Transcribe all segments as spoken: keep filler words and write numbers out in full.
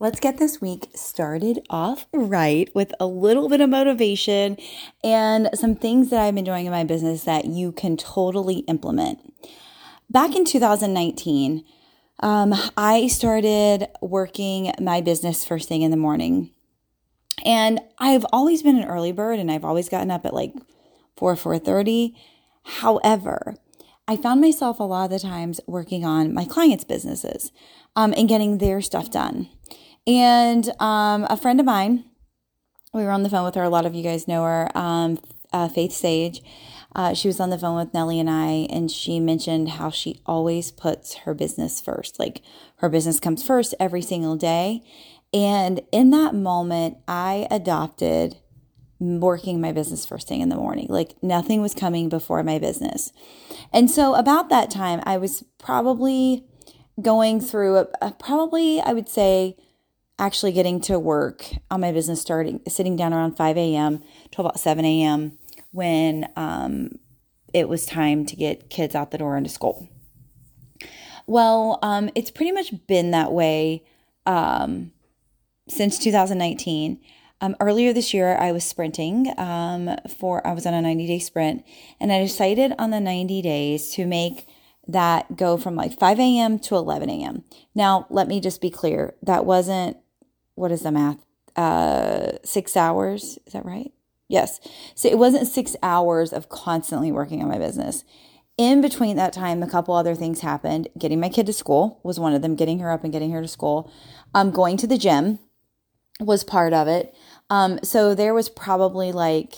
let's get this week started off right with a little bit of motivation and some things that I've been doing in my business that you can totally implement. Back in two thousand nineteen, um, I started working my business first thing in the morning. And I've always been an early bird and I've always gotten up at like four, four thirty. However, I found myself a lot of the times working on my clients' businesses um, and getting their stuff done. And um, a friend of mine, we were on the phone with her. A lot of you guys know her, um, uh, Faith Sage. Uh, she was on the phone with Nellie and I, and she mentioned how she always puts her business first. Like her business comes first every single day. And in that moment, I adopted working my business first thing in the morning. Like nothing was coming before my business. And so about that time, I was probably going through, a, a, probably I would say actually getting to work on my business, starting sitting down around five a.m. to about seven a.m. when um, it was time to get kids out the door into school. Well, um, it's pretty much been that way um, since two thousand nineteen. Um, earlier this year, I was sprinting um, for, I was on a ninety day sprint, and I decided on the ninety days to make that go from like five a.m. to eleven a.m. Now, let me just be clear. That wasn't, what is the math? Uh, six hours. Is that right? Yes. So it wasn't six hours of constantly working on my business. In between that time, a couple other things happened. Getting my kid to school was one of them, getting her up and getting her to school. Um, going to the gym was part of it. Um, so there was probably like,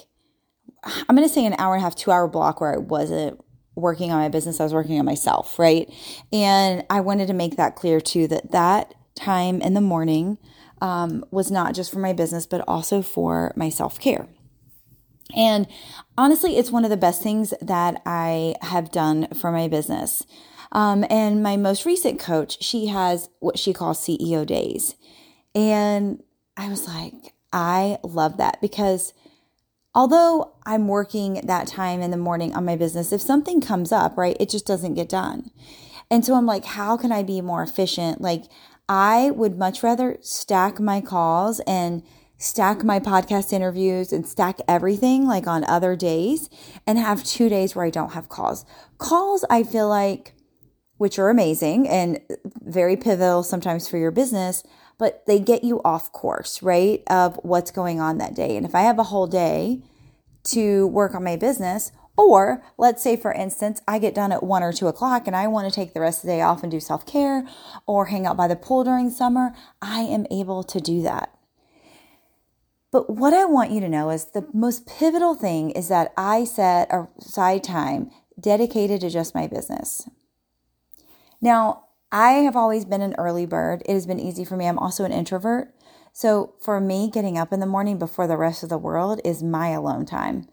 I'm going to say an hour and a half, two hour block where I wasn't working on my business. I was working on myself, right? And I wanted to make that clear too, that that time in the morning um, was not just for my business, but also for my self-care. And honestly, it's one of the best things that I have done for my business. Um, and my most recent coach, she has what she calls C E O days. And I was like, I love that, because although I'm working that time in the morning on my business, if something comes up, right, it just doesn't get done. And so I'm like, how can I be more efficient? Like, I would much rather stack my calls and stack my podcast interviews and stack everything like on other days and have two days where I don't have calls. Calls, I feel like, which are amazing and very pivotal sometimes for your business, but they get you off course, right, of what's going on that day. And if I have a whole day to work on my business, or let's say, for instance, I get done at one or two o'clock and I want to take the rest of the day off and do self-care or hang out by the pool during summer, I am able to do that. But what I want you to know is the most pivotal thing is that I set aside time dedicated to just my business. Now, I have always been an early bird. It has been easy for me. I'm also an introvert. So for me, getting up in the morning before the rest of the world is my alone time,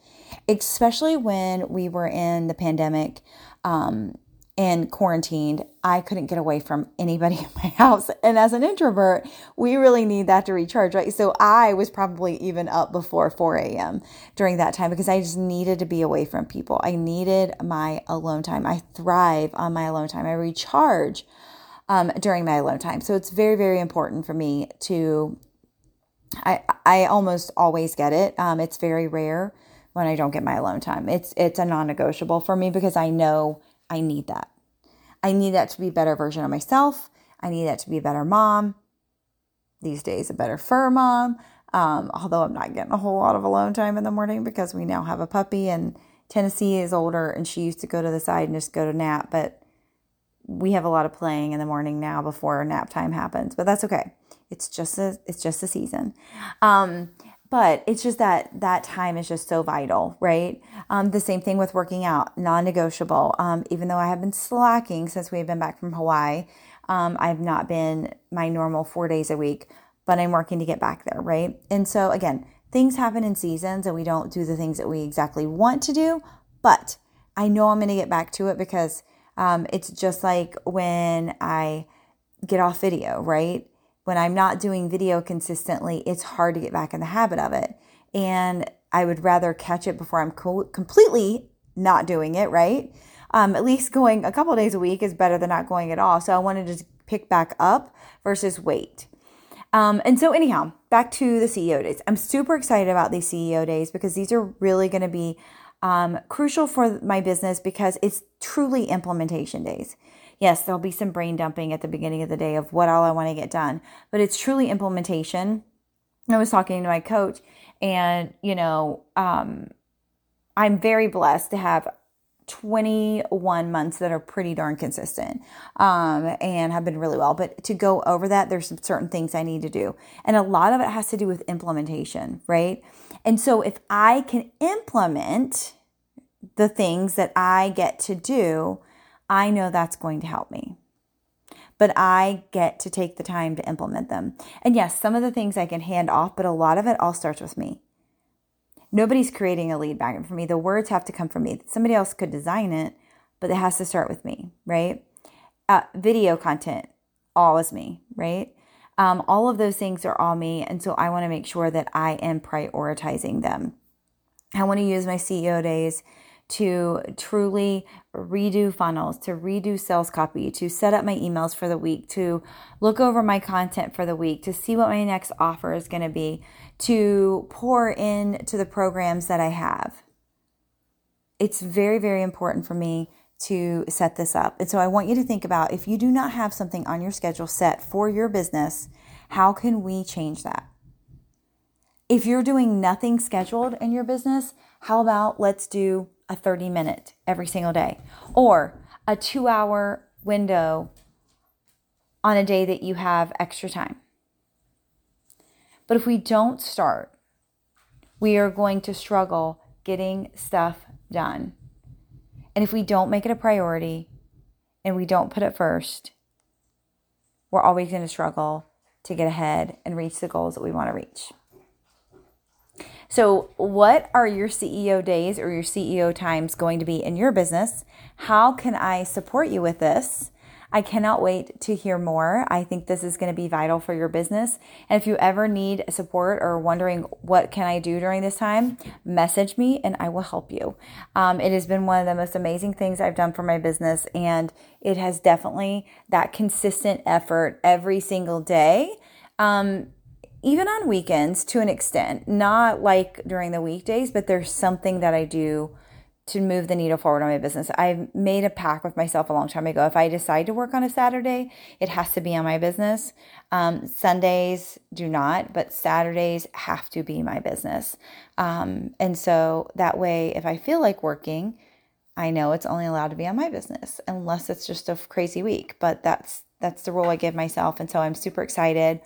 especially when we were in the pandemic um, and quarantined. I couldn't get away from anybody in my house. And as an introvert, we really need that to recharge, right? So I was probably even up before four a.m. during that time because I just needed to be away from people. I needed my alone time. I thrive on my alone time. I recharge Um, during my alone time. So it's very, very important for me to, I I almost always get it. Um, it's very rare when I don't get my alone time. It's it's a non-negotiable for me because I know I need that. I need that to be a better version of myself. I need that to be a better mom. These days, a better fur mom. Um, although I'm not getting a whole lot of alone time in the morning because we now have a puppy and Tennessee is older and she used to go to the side and just go to nap, but we have a lot of playing in the morning now before nap time happens, but that's okay. It's just a, it's just a season. Um, but it's just that that time is just so vital, right? Um, the same thing with working out, non-negotiable. Um, even though I have been slacking since we've been back from Hawaii, um, I've not been my normal four days a week, but I'm working to get back there, right? And so again, things happen in seasons and we don't do the things that we exactly want to do, but I know I'm going to get back to it because Um, it's just like when I get off video, right? When I'm not doing video consistently, it's hard to get back in the habit of it. And I would rather catch it before I'm co- completely not doing it, right? Um, at least going a couple of days a week is better than not going at all. So I wanted to pick back up versus wait. Um, and so anyhow, back to the C E O days. I'm super excited about these C E O days because these are really going to be um, crucial for my business because it's truly implementation days. Yes, there'll be some brain dumping at the beginning of the day of what all I want to get done, but it's truly implementation. I was talking to my coach and, you know, um, I'm very blessed to have twenty-one months that are pretty darn consistent um, and have been really well. But to go over that, there's some certain things I need to do. And a lot of it has to do with implementation, right? And so if I can implement the things that I get to do, I know that's going to help me. But I get to take the time to implement them. And yes, some of the things I can hand off, but a lot of it all starts with me. Nobody's creating a lead magnet for me. The words have to come from me. Somebody else could design it, but it has to start with me, right? Uh, video content, all is me, right? Um, all of those things are all me. And so I want to make sure that I am prioritizing them. I want to use my C E O days to truly redo funnels, to redo sales copy, to set up my emails for the week, to look over my content for the week, to see what my next offer is going to be, to pour into the programs that I have. It's very, very important for me to set this up. And so I want you to think about, if you do not have something on your schedule set for your business, how can we change that? If you're doing nothing scheduled in your business, how about let's do a thirty minute every single day, or a two hour window on a day that you have extra time. But if we don't start, we are going to struggle getting stuff done. And if we don't make it a priority and we don't put it first, we're always going to struggle to get ahead and reach the goals that we want to reach. So what are your C E O days or your C E O times going to be in your business? How can I support you with this? I cannot wait to hear more. I think this is going to be vital for your business. And if you ever need support or wondering what can I do during this time, message me and I will help you. Um, it has been one of the most amazing things I've done for my business. And it has definitely that consistent effort every single day. Um, Even on weekends to an extent, not like during the weekdays, but there's something that I do to move the needle forward on my business. I've made a pact with myself a long time ago. If I decide to work on a Saturday, it has to be on my business. Um, Sundays do not, but Saturdays have to be my business. Um, and so that way, if I feel like working, I know it's only allowed to be on my business unless it's just a crazy week. But that's, that's the rule I give myself. And so I'm super excited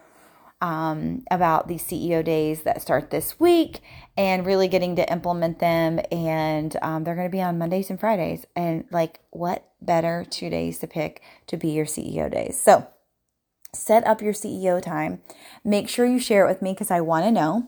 Um, about these C E O days that start this week and really getting to implement them. And um, they're going to be on Mondays and Fridays. And like, what better two days to pick to be your C E O days? So set up your C E O time. Make sure you share it with me because I want to know.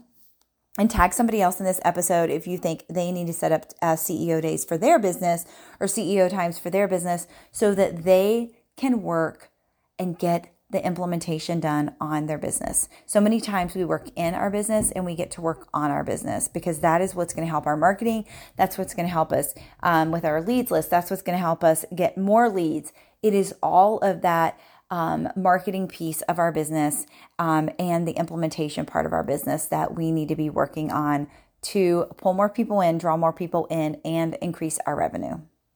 And tag somebody else in this episode if you think they need to set up uh, C E O days for their business or C E O times for their business so that they can work and get the implementation done on their business. So many times we work in our business and we get to work on our business because that is what's going to help our marketing. That's what's going to help us um, with our leads list. That's what's going to help us get more leads. It is all of that um, marketing piece of our business um, and the implementation part of our business that we need to be working on to pull more people in, draw more people in, and increase our revenue.